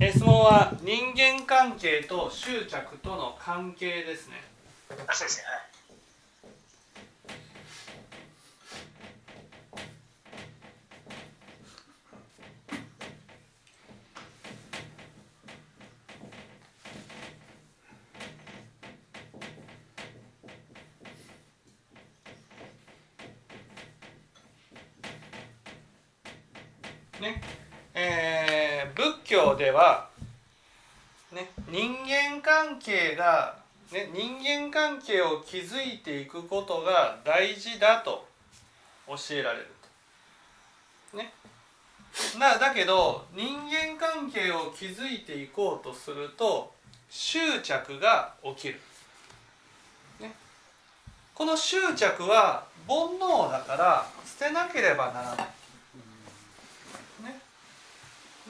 質問は人間関係と執着との関係ですね。そうですね、はい。ね、仏教では、ね、人間関係を築いていくことが大事だと教えられる、ね、だけど人間関係を築いていこうとすると執着が起きる、ね、この執着は煩悩だから捨てなければならない。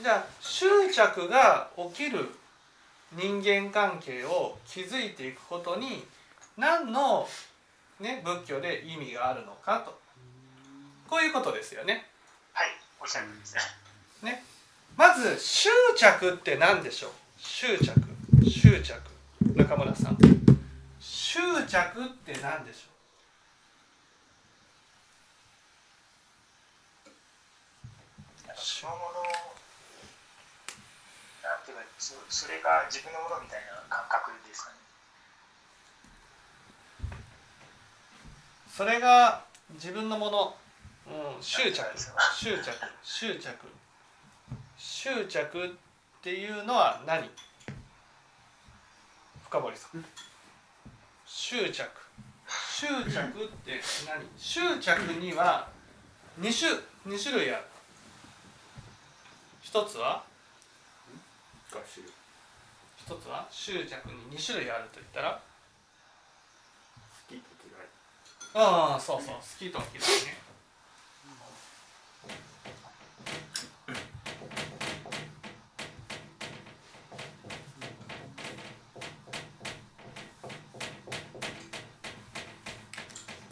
じゃあ執着が起きる人間関係を築いていくことに何の、ね、仏教で意味があるのかと、こういうことですよね。はい、おっしゃるんですね。ね、まず執着って何でしょう。執着、中村さん、執着って何でしょう。それが自分のものみたいな感覚ですかね。それが自分のもの、うん、執着っていうのは何？深堀さん。執着って何？執着には2種類ある。一つは執着に2種類あると言ったら、好きと嫌い。ああ、そうそう、好きと嫌いね。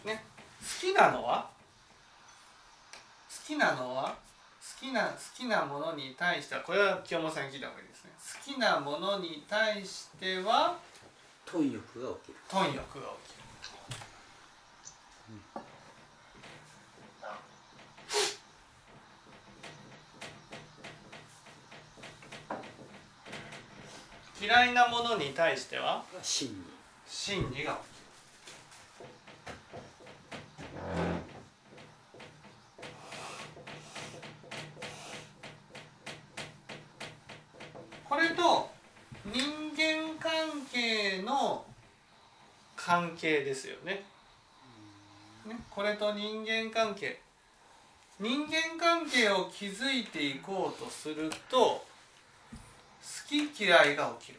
ね、好きなものに対しては、これは清本さんに聞いた方がいいですね。好きなものに対しては貪欲が起きる。嫌いなものに対しては心理が起きる。これと人間関係の関係ですよね。これと人間関係。人間関係を築いていこうとすると好き嫌いが起きる、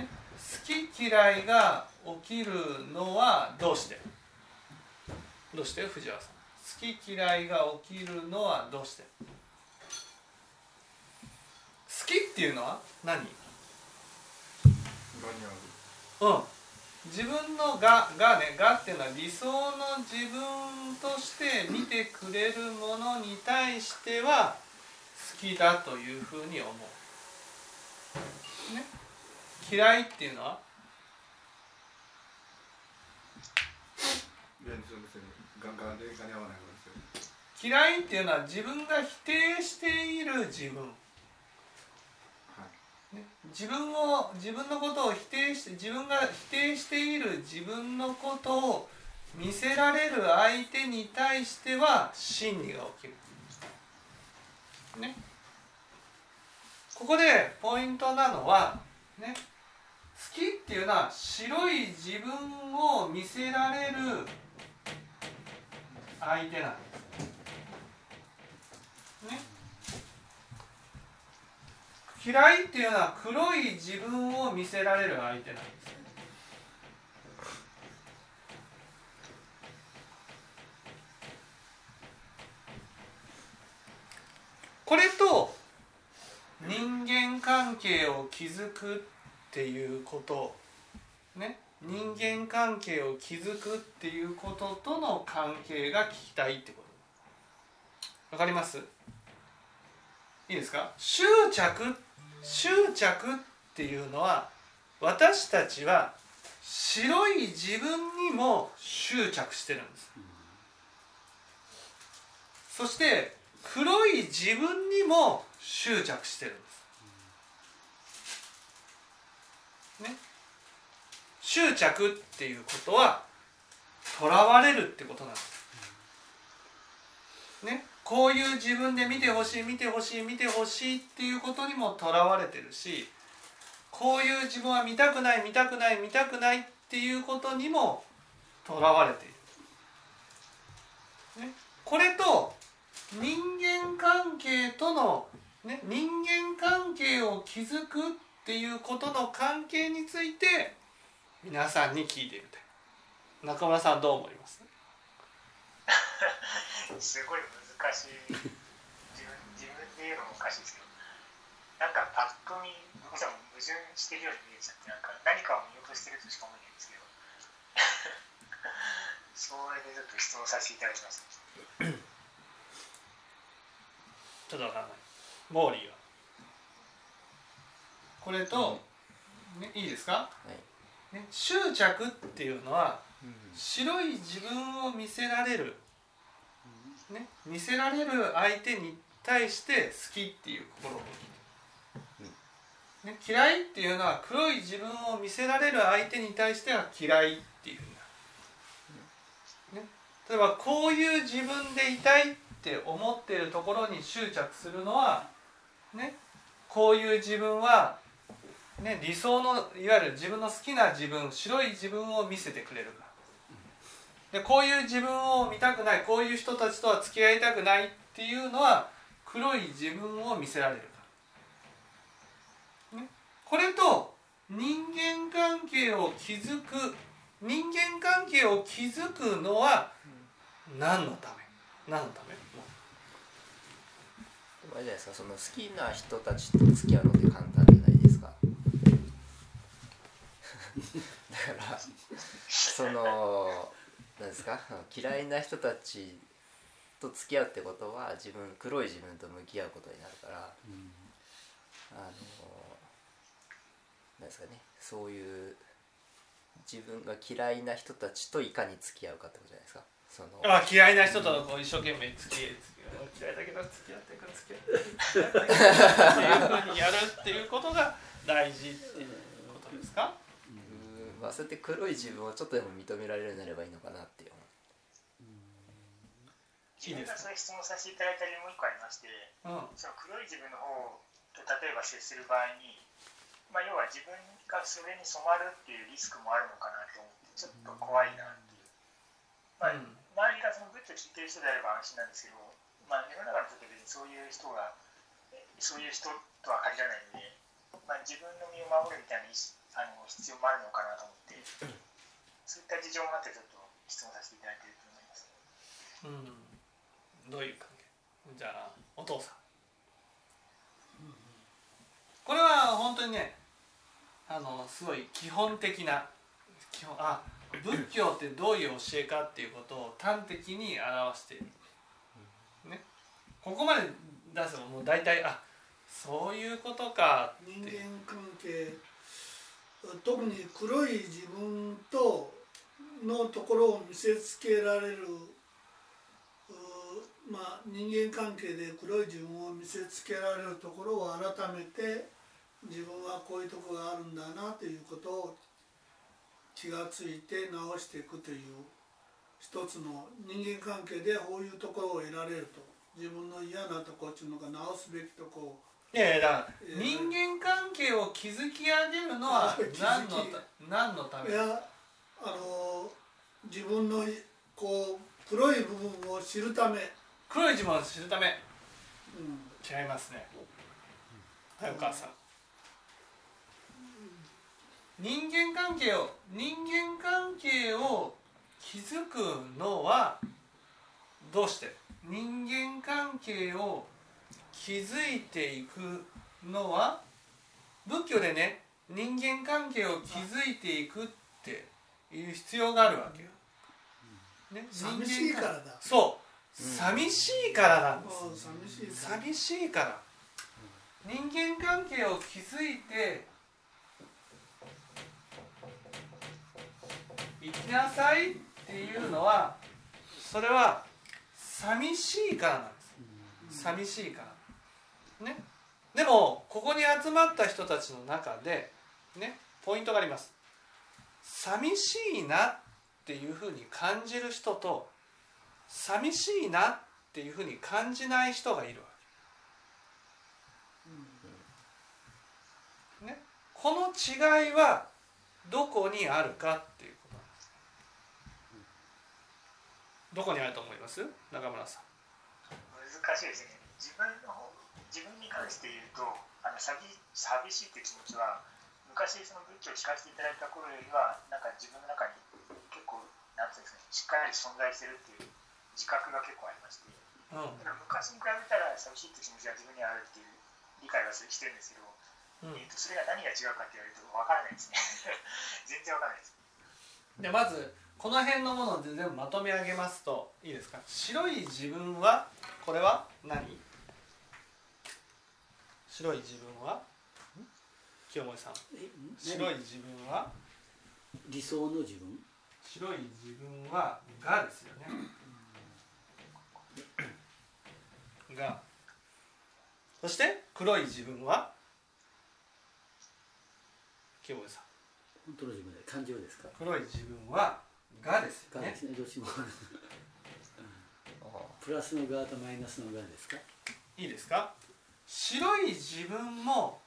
ね、好き嫌いが起きるのはどうして藤原さん。好き嫌いが起きるのはどうして？好きっていうのは何？自分のがっていうのは理想の自分として見てくれるものに対しては好きだというふうに思う、ね、嫌いっていうのは嫌いっていうのは自分が否定している自分、自分のことを否定している自分のことを見せられる相手に対しては心理が起きる、ね、ここでポイントなのは、ね、好きっていうのは白い自分を見せられる相手なんです、ね。嫌いっていうのは黒い自分を見せられる相手なんです。これと人間関係を築くっていうこと、ね、人間関係を築くっていうこととの関係が聞きたいってこと。わかります？いいですか、執着っていうのは、私たちは白い自分にも執着してるんです。そして黒い自分にも執着してるんです、ね、執着っていうことはとらわれるってことなんです、ね、こういう自分で見てほしいっていうことにもとらわれてるし、こういう自分は見たくないっていうことにもとらわれている、ね、これと人間関係との、ね、人間関係を築くっていうことの関係について皆さんに聞いてみたい。中村さんどう思います？すごい難しい。自分で言うのもおかしいですけど、なんかパッと見矛盾してるように見えちゃって、なんか何かを見落としてるとしか思えないんですけど、それでちょっと質問させていただきます。ちょっとわからない。モーリーはこれと、ね、いいですか、はいね、執着っていうのは、白い自分を見せられる、ね、見せられる相手に対して好きっていう心を、ね、嫌いっていうのは黒い自分を見せられる相手に対しては嫌いっていうな、ね、例えばこういう自分でいたいって思っているところに執着するのは、ね、こういう自分は、ね、理想のいわゆる自分の好きな自分、白い自分を見せてくれるからで、こういう自分を見たくない、こういう人たちとは付き合いたくないっていうのは黒い自分を見せられるから、ね、これと人間関係を築くのは何のためあれじゃないですか、その好きな人たちと付き合うのって簡単じゃないですか。だからそのなんですか、嫌いな人たちと付き合うってことは自分、黒い自分と向き合うことになるから、なんですかね、そういう自分が嫌いな人たちといかに付き合うかってことじゃないですか。その嫌いな人とこう一生懸命付き合いだけど付き合ってっていうふうにやるっていうことが大事っていうことですか。まあそうやって黒い自分をちょっとでも認められるようになればいいのかなっていう。自分がそういう質問させていただいた理由もう一個ありまして、その黒い自分の方と例えば接する場合に、まあ要は自分がそれに染まるっていうリスクもあるのかなと思ってちょっと怖いなっていう。周りがそのグッと聞いてる人であれば安心なんですけど、まあ、世の中の人って別にそういう人とは限らないので、まあ、自分の身を守るみたいな必要もあるのかなと思って、そういった事情もあってちょっと質問させていただいていると思います。どういう関係？じゃあお父さん、これは本当にね、すごい基本的な仏教ってどういう教えかっていうことを端的に表している、ね、ここまで出せばもう大体そういうことかって。人間関係、特に黒い自分とのところを見せつけられる、まあ、人間関係で黒い自分を見せつけられるところを改めて自分はこういうところがあるんだなということを気がついて直していくという一つの人間関係でこういうところを得られると、自分の嫌なところっていうのが直すべきところを人間関係を築き上げるのは何のため？いや、自分のこう黒い部分を知るため、違いますね。はい、お母さん。人間関係を築くのはどうして？人間関係を築いていくのは、仏教でね、人間関係を築いていくっていう必要があるわけよ、ね、寂しいからだそう、寂しいからなんです、寂しいから人間関係を築いていきなさいっていうのは、それは寂しいからなんです。寂しいから。ね。でもここに集まった人たちの中でね、ポイントがあります。寂しいなっていうふうに感じる人と、寂しいなっていうふうに感じない人がいるわけ、ね、この違いはどこにあるかっていうことなんです。どこにあると思います？中村さん。難しいですね。自分に関して言うと、寂しいって気持ちは昔その仏教を聞かせていただいた頃よりはなんか自分の中に結構なんていうんですかね、しっかり存在してるっていう自覚が結構ありまして、うん、だから昔に比べたら寂しいって気持ちが自分にあるっていう理解はしてるんですけど、うん、それが何が違うかって言われると分からないですね。全然分からないです。でまずこの辺のものを全部まとめ上げますといいですか。白い自分はこれは何？白い自分は清盛さん、白い自分は理想の自分、白い自分はがですよね。が、そして黒い自分は清盛さん、本当の自分で感情ですか。黒い自分はがですよね。どっちもプラスのがとマイナスのがですか。いいですか。白い自分も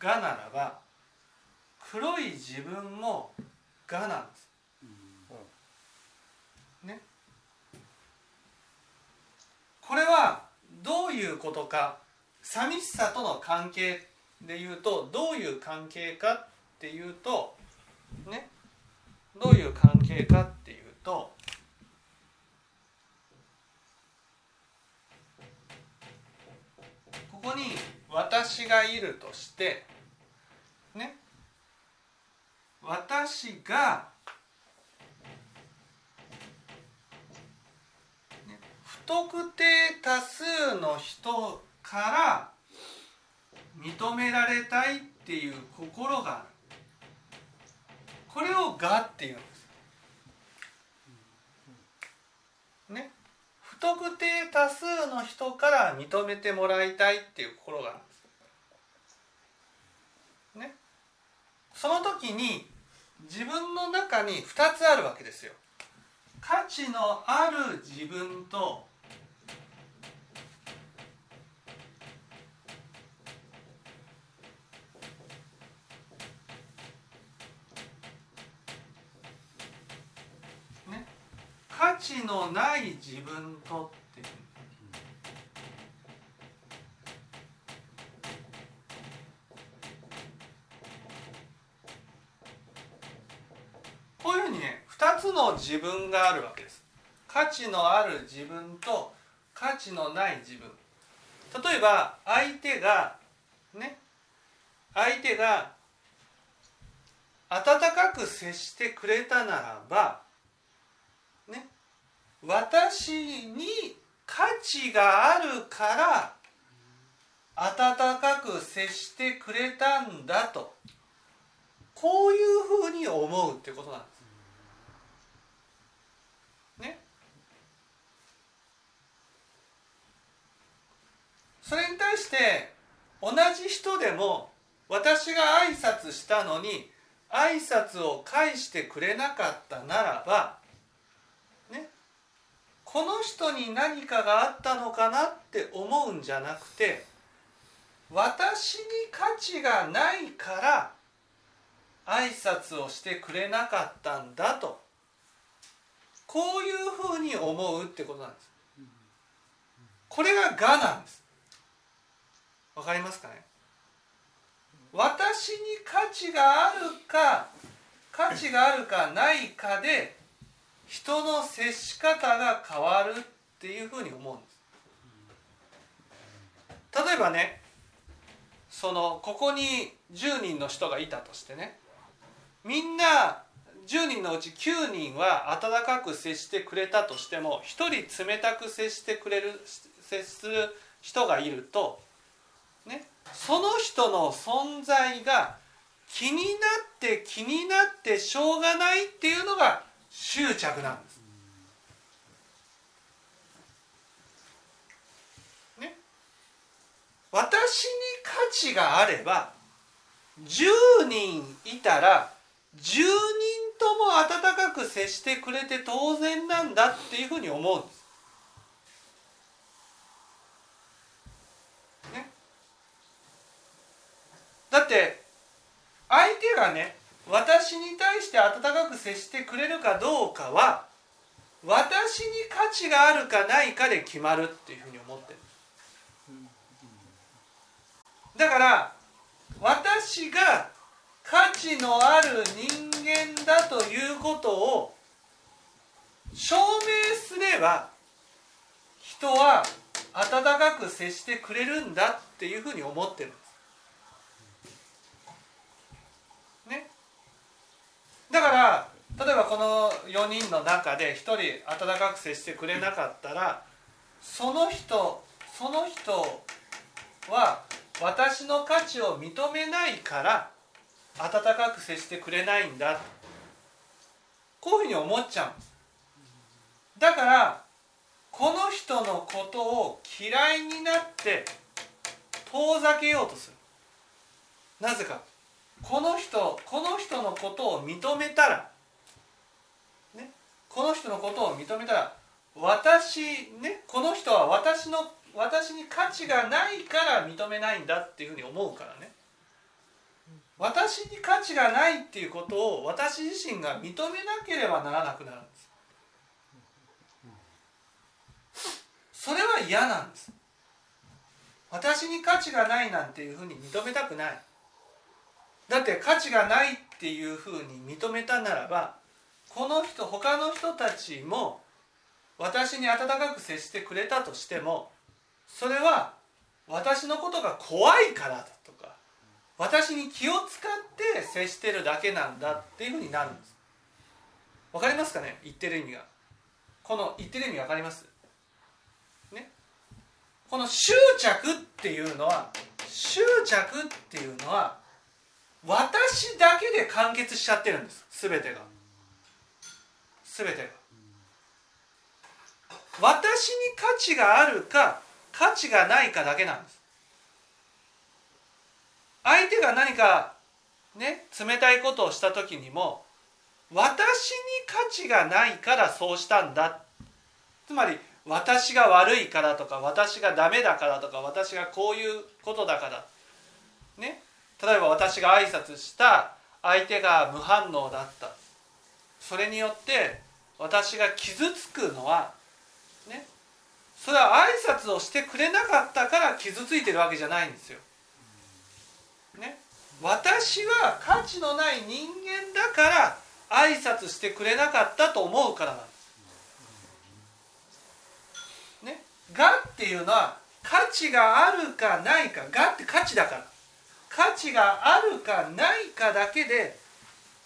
がならば黒い自分もがなんです、うんね、これはどういうことか、寂しさとの関係でいうとどういう関係かっていうとね、どういう関係かっていうと、ここに私がいるとして、ね、私が、ね、不特定多数の人から認められたいっていう心がある。これを我っていうんです。ね。不特定多数の人から認めてもらいたいっていう心があるんです、ね、その時に自分の中に2つあるわけですよ。価値のある自分と価値のない自分とってこういうふうにね、2つの自分があるわけです。価値のある自分と価値のない自分。例えば相手が温かく接してくれたならばね、私に価値があるから温かく接してくれたんだと、こういうふうに思うってことなんですね。それに対して同じ人でも私が挨拶したのに挨拶を返してくれなかったならばね、この人に何かがあったのかなって思うんじゃなくて、私に価値がないから挨拶をしてくれなかったんだと、こういうふうに思うってことなんです。これが我なんです。わかりますかね。私に価値があるかないかで人の接し方が変わるっていうふうに思うんです。例えばね、ここに10人の人がいたとしてね、みんな10人のうち9人は温かく接してくれたとしても、1人冷たく接する人がいるとね、その人の存在が気になって気になってしょうがないっていうのが執着なんです、ね、私に価値があれば10人いたら10人とも温かく接してくれて当然なんだっていうふうに思うんです。だって相手がね、私に対して温かく接してくれるかどうかは私に価値があるかないかで決まるっていうふうに思ってる。だから私が価値のある人間だということを証明すれば人は温かく接してくれるんだっていうふうに思ってる。だから例えばこの4人の中で1人温かく接してくれなかったらその人は私の価値を認めないから温かく接してくれないんだ、こういうふうに思っちゃうんです。だからこの人のことを嫌いになって遠ざけようとする。なぜかこの人のことを認めたら、ね、この人のことを認めたら私、ね、この人は私に価値がないから認めないんだっていうふうに思うからね、私に価値がないっていうことを私自身が認めなければならなくなるんです。それは嫌なんです。私に価値がないなんていうふうに認めたくない。だって価値がないっていうふうに認めたならば、他の人たちも私に温かく接してくれたとしても、それは私のことが怖いからだとか、私に気を使って接してるだけなんだっていうふうになるんです。わかりますかね？言ってる意味が。この言ってる意味わかります？ね。この執着っていうのは私だけで完結しちゃってるんです。全てが私に価値があるか価値がないかだけなんです。相手が何かね、冷たいことをした時にも私に価値がないからそうしたんだ、つまり私が悪いからとか私がダメだからとか私がこういうことだからね、例えば私が挨拶した相手が無反応だった、それによって私が傷つくのはね、それは挨拶をしてくれなかったから傷ついてるわけじゃないんですよ、ね、私は価値のない人間だから挨拶してくれなかったと思うからなんです、ね、がっていうのは価値があるかないか、がって価値だから、価値があるかないかだけで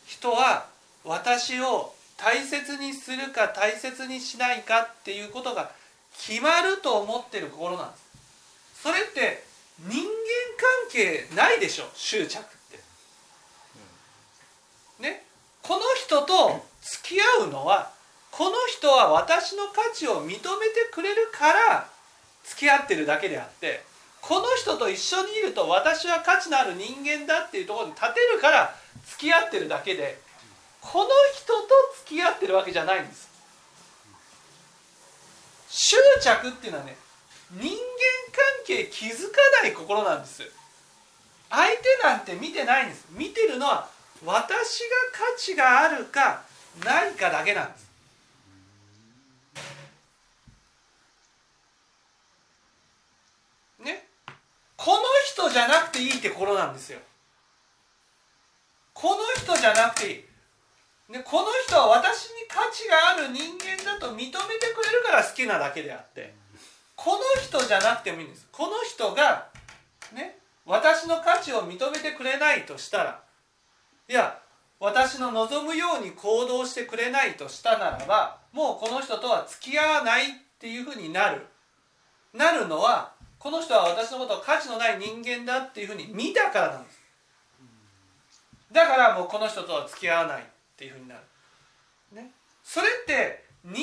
人は私を大切にするか大切にしないかっていうことが決まると思ってる心なんです。それって人間関係ないでしょ、執着って、ね、この人と付き合うのはこの人は私の価値を認めてくれるから付き合ってるだけであって、この人と一緒にいると私は価値のある人間だっていうところに立てるから付き合ってるだけで、この人と付き合ってるわけじゃないんです。執着っていうのはね、人間関係気づかない心なんです。相手なんて見てないんです。見てるのは私が価値があるかないかだけなんです。この人じゃなくていいってことなんですよ。この人じゃなくていい、ね、この人は私に価値がある人間だと認めてくれるから好きなだけであって、この人じゃなくてもいいんです。この人が、ね、私の価値を認めてくれないとしたら、いや私の望むように行動してくれないとしたならば、もうこの人とは付き合わないっていうふうになるのはこの人は私のことを価値のない人間だっていうふうに見たからなんです。だからもうこの人とは付き合わないっていうふうになる、ね、それって人間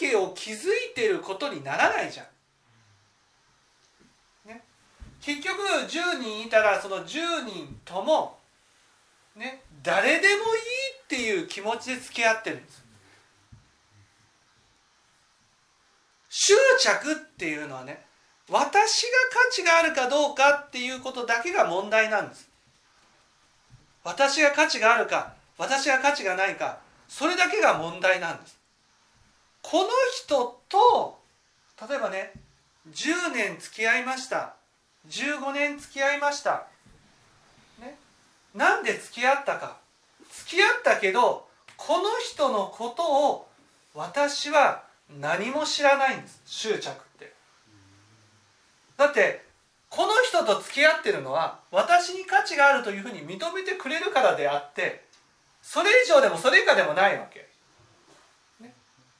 関係を築いてることにならないじゃん、ね、結局10人いたらその10人とも、ね、誰でもいいっていう気持ちで付き合ってるんです。執着っていうのはね、私が価値があるかどうかっていうことだけが問題なんです。私が価値があるか、私が価値がないか、それだけが問題なんです。この人と例えばね、10年付き合いました、15年付き合いました、ね、なんで付き合ったか、付き合ったけどこの人のことを私は何も知らないんです。執着ってだってこの人と付き合ってるのは私に価値があるというふうに認めてくれるからであって、それ以上でもそれ以下でもないわけ、ね、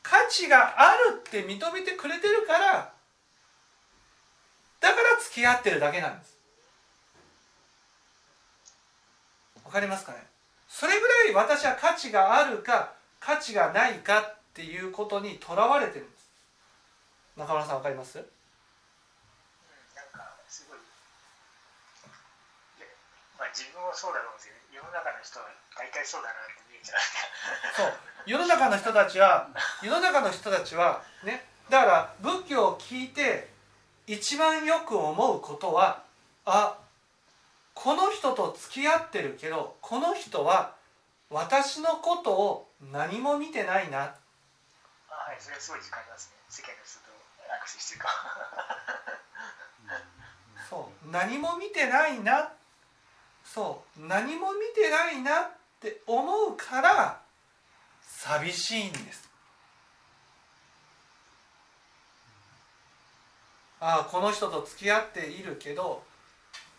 価値があるって認めてくれてるから、だから付き合ってるだけなんです。わかりますかね。それぐらい私は価値があるか価値がないかっていうことにとらわれてるんです。中村さんわかります？自分もそうだと思うんですけど、世の中の人は大体そうだなって見えちゃう。そう、世の中の人たちはね、だから仏教を聞いて一番よく思うことは、あ、この人と付き合ってるけどこの人は私のことを何も見てないな。あ、はい、それはすごい時間ありますね。世間の人と握手してるかそう、何も見てないな、そう、何も見てないなって思うから寂しいんです。ああ、この人と付き合っているけど、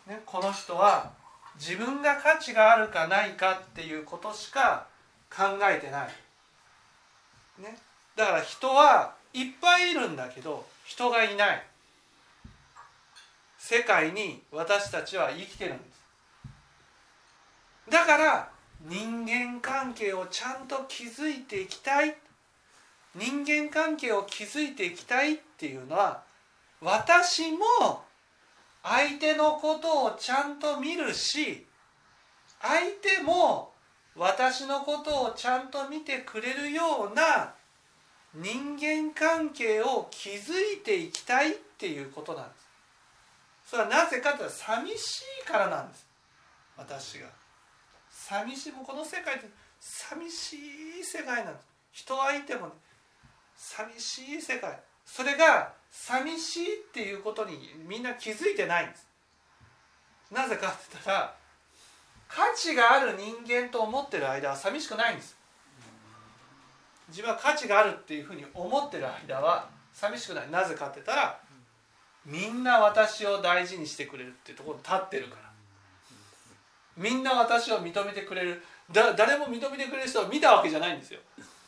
ね、この人は自分が価値があるかないかっていうことしか考えてない、ね、だから人はいっぱいいるんだけど人がいない、世界に私たちは生きてるんです。だから人間関係をちゃんと築いていきたい、人間関係を築いていきたいっていうのは、私も相手のことをちゃんと見るし、相手も私のことをちゃんと見てくれるような人間関係を築いていきたいっていうことなんです。それはなぜかというと寂しいからなんです。私が寂しい、もうこの世界って寂しい世界なんです。人はいても、ね、寂しい世界。それが寂しいっていうことにみんな気づいてないんです。なぜかって言ったら、価値がある人間と思ってる間は寂しくないんです。自分は価値があるっていうふうに思ってる間は寂しくない。なぜかって言ったら、みんな私を大事にしてくれるっていうところに立ってるから、みんな私を認めてくれる、誰も認めてくれる人を見たわけじゃないんですよ。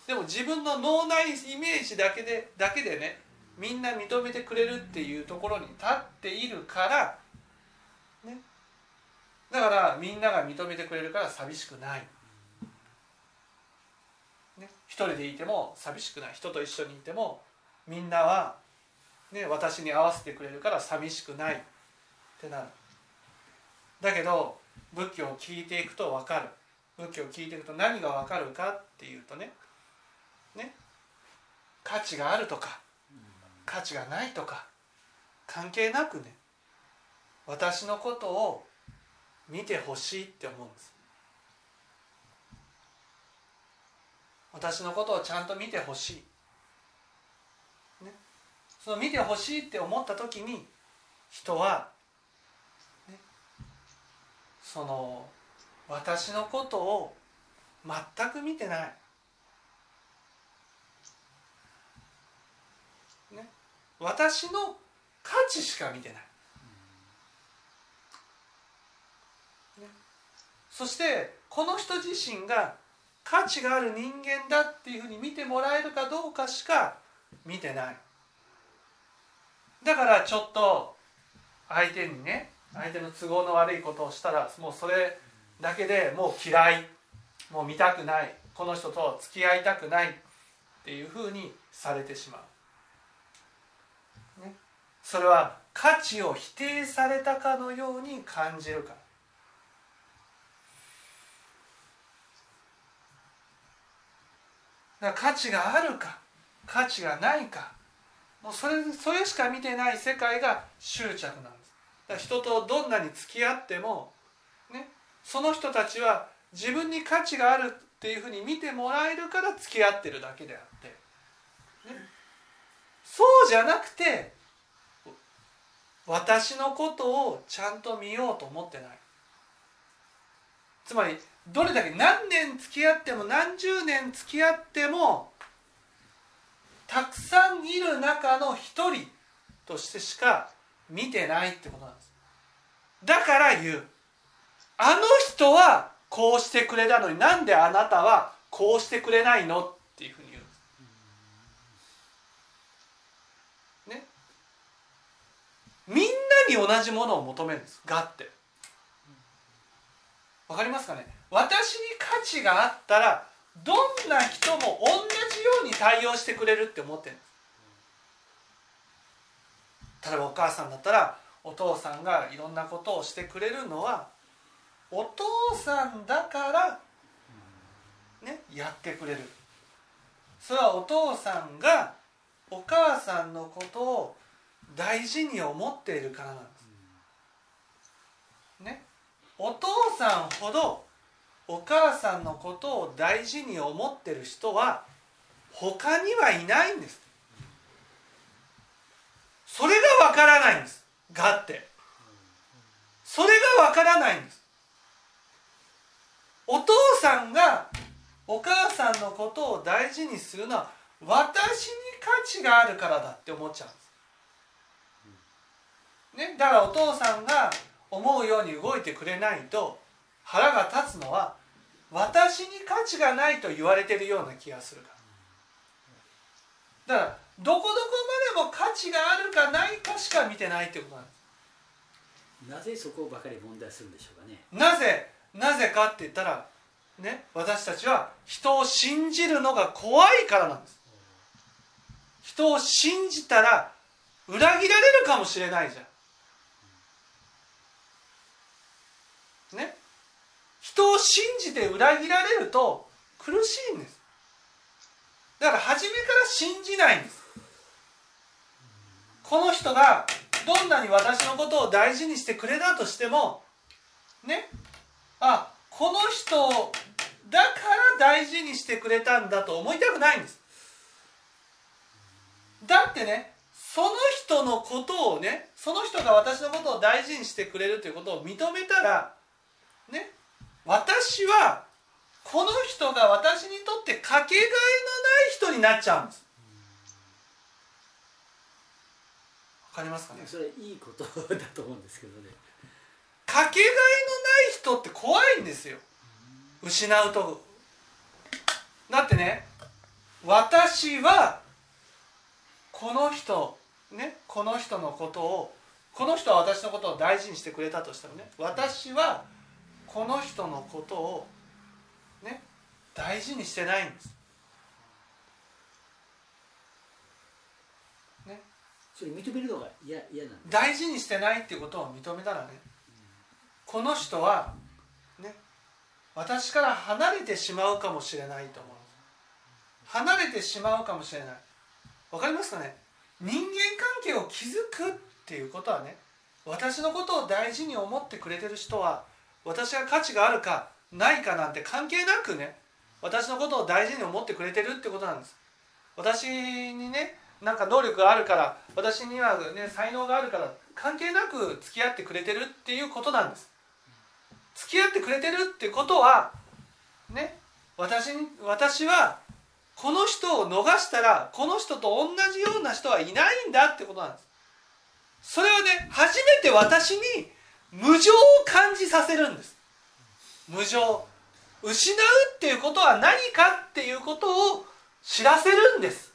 でも自分の脳内イメージだけでね、みんな認めてくれるっていうところに立っているから、ね、だからみんなが認めてくれるから寂しくない、ね、一人でいても寂しくない、人と一緒にいてもみんなは、ね、私に合わせてくれるから寂しくないってなる。だけど仏教を聞いていくと分かる。仏教を聞いていくと何が分かるかっていうとね、価値があるとか価値がないとか関係なくね、私のことを見てほしいって思うんです。私のことをちゃんと見てほしい、ね、その見てほしいって思った時に、人はその私のことを全く見てない、ね、私の価値しか見てない、ね、そしてこの人自身が価値がある人間だっていうふうに見てもらえるかどうかしか見てない、だからちょっと相手にね、相手の都合の悪いことをしたら、もうそれだけでもう嫌い、もう見たくない、この人と付き合いたくないっていうふうにされてしまう、ね、それは価値を否定されたかのように感じるから。だから価値があるか価値がないか、もうそれしか見てない世界が執着なんです。だから人とどんなに付き合っても、ね、その人たちは自分に価値があるっていうふうに見てもらえるから付き合ってるだけであって、ね、そうじゃなくて私のことをちゃんと見ようと思ってない。つまりどれだけ何年付き合っても何十年付き合ってもたくさんいる中の一人としてしか見てないってことなんです。だから言う、あの人はこうしてくれたのになんであなたはこうしてくれないのっていうふうに言うんです、ね、みんなに同じものを求めるんです。がってわかりますかね。私に価値があったらどんな人も同じように対応してくれるって思ってるんです。例えばお母さんだったらお父さんがいろんなことをしてくれるのはお父さんだから、ね、やってくれる。それはお父さんがお母さんのことを大事に思っているからなんです、ね、お父さんほどお母さんのことを大事に思ってる人は他にはいないんです。それがわからないんです。がってそれがわからないんです。お父さんがお母さんのことを大事にするのは私に価値があるからだって思っちゃうんです、ね、だからお父さんが思うように動いてくれないと腹が立つのは私に価値がないと言われてるような気がするから。だからどこどこまでも価値があるかないかしか見てないってことなんです。なぜそこばかり問題するんでしょうかね。なぜかって言ったら、ね、私たちは人を信じるのが怖いからなんです。人を信じたら裏切られるかもしれないじゃん、ね、人を信じて裏切られると苦しいんです。だから初めから信じないんです。この人がどんなに私のことを大事にしてくれたとしてもね、あ、この人だから大事にしてくれたんだと思いたくないんです。だってね、その人のことをね、その人が私のことを大事にしてくれるということを認めたらね、私はこの人が私にとってかけがえのない人になっちゃうんです。わかりますかね。それいいことだと思うんですけどね。かけがえのない人って怖いんですよ、失うと。だってね、私はこの人のことを、この人は私のことを大事にしてくれたとしたらね、私はこの人のことをね大事にしてないんです、ね、それ認めるのが嫌なんです。大事にしてないっていうことを認めたらね、この人は、ね、私から離れてしまうかもしれないと思う。離れてしまうかもしれない。わかりますかね。人間関係を築くっていうことはね、私のことを大事に思ってくれてる人は私が価値があるかないかなんて関係なくね、私のことを大事に思ってくれてるってことなんです。私にね、なんか能力があるから、私にはね才能があるから関係なく付き合ってくれてるっていうことなんです。付き合ってくれてるってことはね、私はこの人を逃したらこの人と同じような人はいないんだってことなんです。それはね、初めて私に無常を感じさせるんです。無常、失うっていうことは何かっていうことを知らせるんです。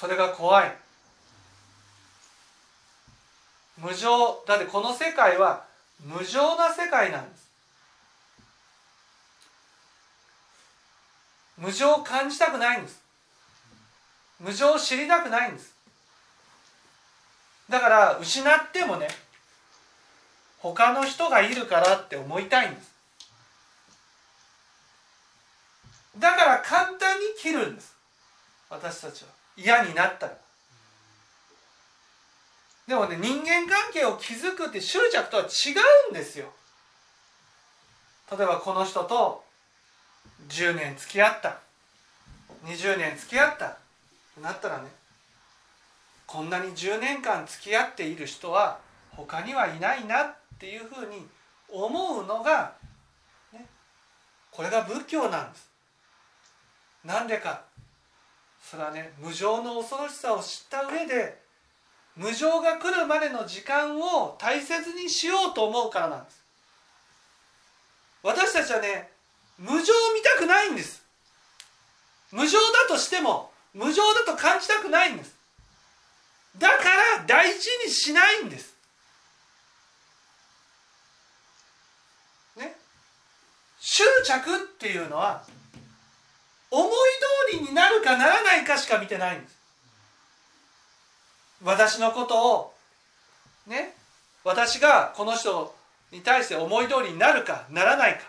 それが怖い。無常だって、この世界は無常な世界なんです。無常を感じたくないんです。無常を知りたくないんです。だから失ってもね、他の人がいるからって思いたいんです。だから簡単に切るんです、私たちは。嫌になったら。でもね、人間関係を築くって執着とは違うんですよ。例えばこの人と10年付き合った、20年付き合ったってなったらね、こんなに10年間付き合っている人は他にはいないなっていうふうに思うのが、ね、これが仏教なんです。なんでか、それはね、無常の恐ろしさを知った上で、無常が来るまでの時間を大切にしようと思うからなんです。私たちはね、無常を見たくないんです。無常だとしても無常だと感じたくないんです。だから大事にしないんですね。執着っていうのは思い通りになるかならないかしか見てないんです。私のことをね、私がこの人に対して思い通りになるかならないか、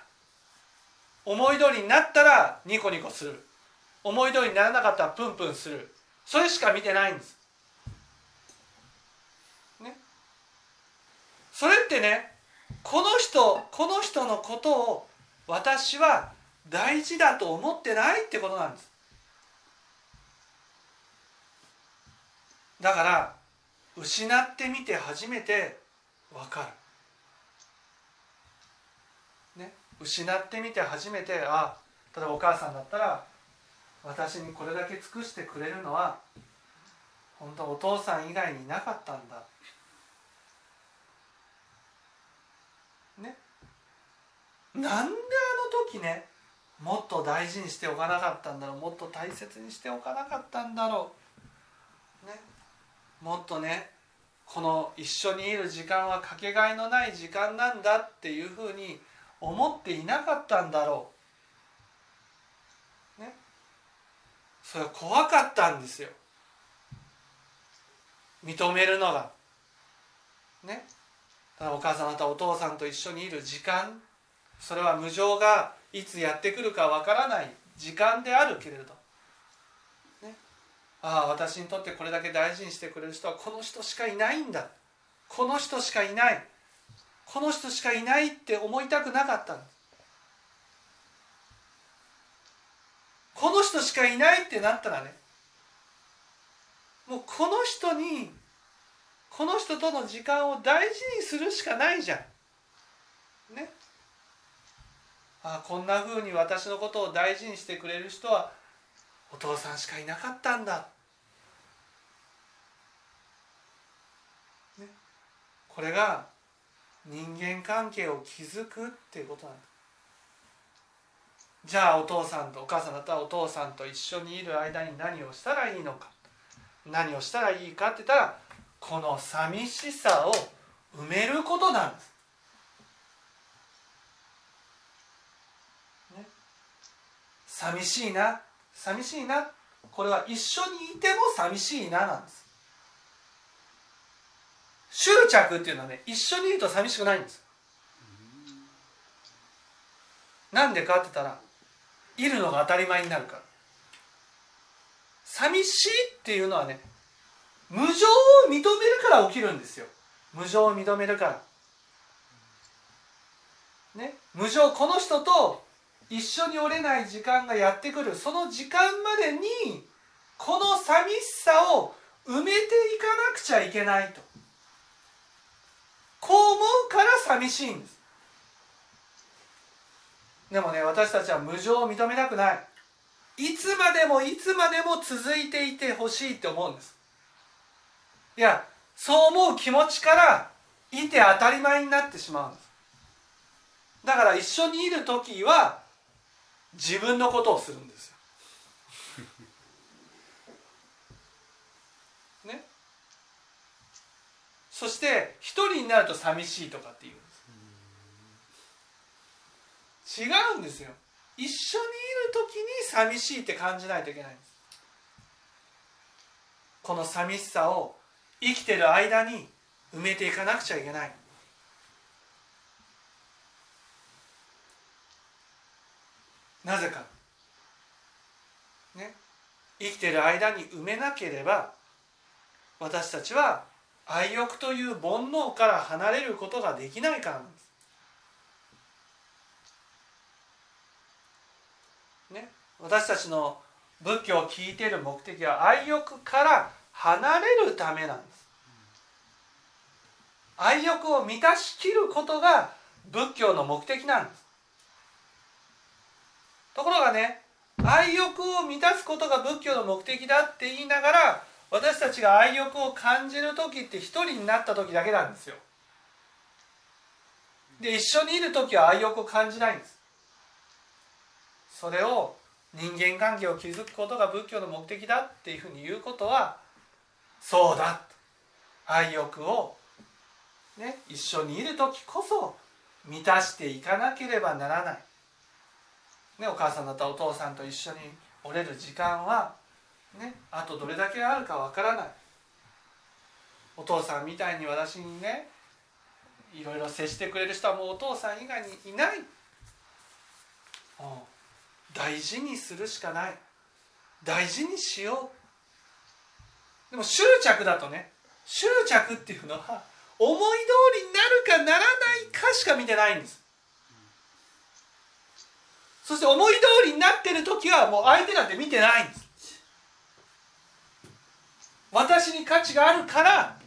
思い通りになったらニコニコする、思い通りにならなかったらプンプンする、それしか見てないんですね。それってね、この人のことを私は大事だと思ってないってことなんです。だから失ってみて初めて分かる、ね、失ってみて初めて、あ、例えばお母さんだったら、私にこれだけ尽くしてくれるのは本当お父さん以外にいなかったんだね。なんであの時ね、もっと大事にしておかなかったんだろう、もっと大切にしておかなかったんだろう、ね、もっとね、この一緒にいる時間はかけがえのない時間なんだっていうふうに思っていなかったんだろう、ね、それは怖かったんですよ、認めるのがね。ただお母さんまたお父さんと一緒にいる時間、それは無常がいつやってくるかわからない時間であるけれど、ね、ああ、私にとってこれだけ大事にしてくれる人はこの人しかいないんだ、この人しかいない、この人しかいないって思いたくなかったんです。この人しかいないってなったらね、もうこの人との時間を大事にするしかないじゃんね。ああ、こんな風に私のことを大事にしてくれる人はお父さんしかいなかったんだ、ね、これが人間関係を築くっていうことなんだ。じゃあお父さんとお母さんだったら、お父さんと一緒にいる間に何をしたらいいのか、何をしたらいいかって言ったら、この寂しさを埋めることなんです。寂しいな、寂しいな、これは一緒にいても寂しいななんです。執着っていうのはね、一緒にいると寂しくないんです。なんでかって言ったら、いるのが当たり前になるから。寂しいっていうのはね、無常を認めるから起きるんですよ。無常を認めるから、ね、無常、この人と一緒に折れない時間がやってくる、その時間までにこの寂しさを埋めていかなくちゃいけないと、こう思うから寂しいんです。でもね、私たちは無常を認めたくない、いつまでもいつまでも続いていてほしいって思うんです。いや、そう思う気持ちからいて当たり前になってしまうんです。だから一緒にいる時は自分のことをするんですよそして一人になると寂しいとかって言うんです。違うんですよ。一緒にいる時に寂しいって感じないといけないんです。この寂しさを生きてる間に埋めていかなくちゃいけない。なぜか、ね、生きてる間に埋めなければ私たちは愛欲という煩悩から離れることができないからなんです、ね、私たちの仏教を聞いている目的は愛欲から離れるためなんです。愛欲を満たしきることが仏教の目的なんです。ところがね、愛欲を満たすことが仏教の目的だって言いながら、私たちが愛欲を感じる時って一人になった時だけなんですよ。で、一緒にいる時は愛欲を感じないんです。それを人間関係を築くことが仏教の目的だっていうふうに言うことは、そうだ、愛欲を、ね、一緒にいる時こそ満たしていかなければならない。ね、お母さんだったらお父さんと一緒に折れる時間は、ね、あとどれだけあるかわからない。お父さんみたいに私にね、いろいろ接してくれる人はもうお父さん以外にいない。大事にするしかない。大事にしよう。でも執着だとね、執着っていうのは思い通りになるかならないかしか見てないんです。そして思い通りになっている時はもう相手なんて見てないんです。私に価値があるから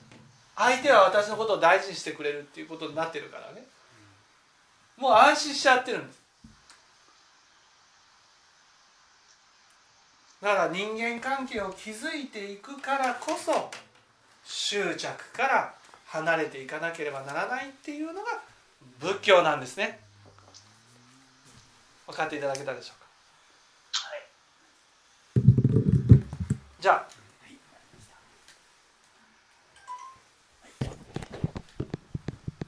相手は私のことを大事にしてくれるっていうことになってるからね、もう安心しちゃってるんです。だから人間関係を築いていくからこそ執着から離れていかなければならないっていうのが仏教なんですね。分かっていただけたでしょうか。はい、じゃあ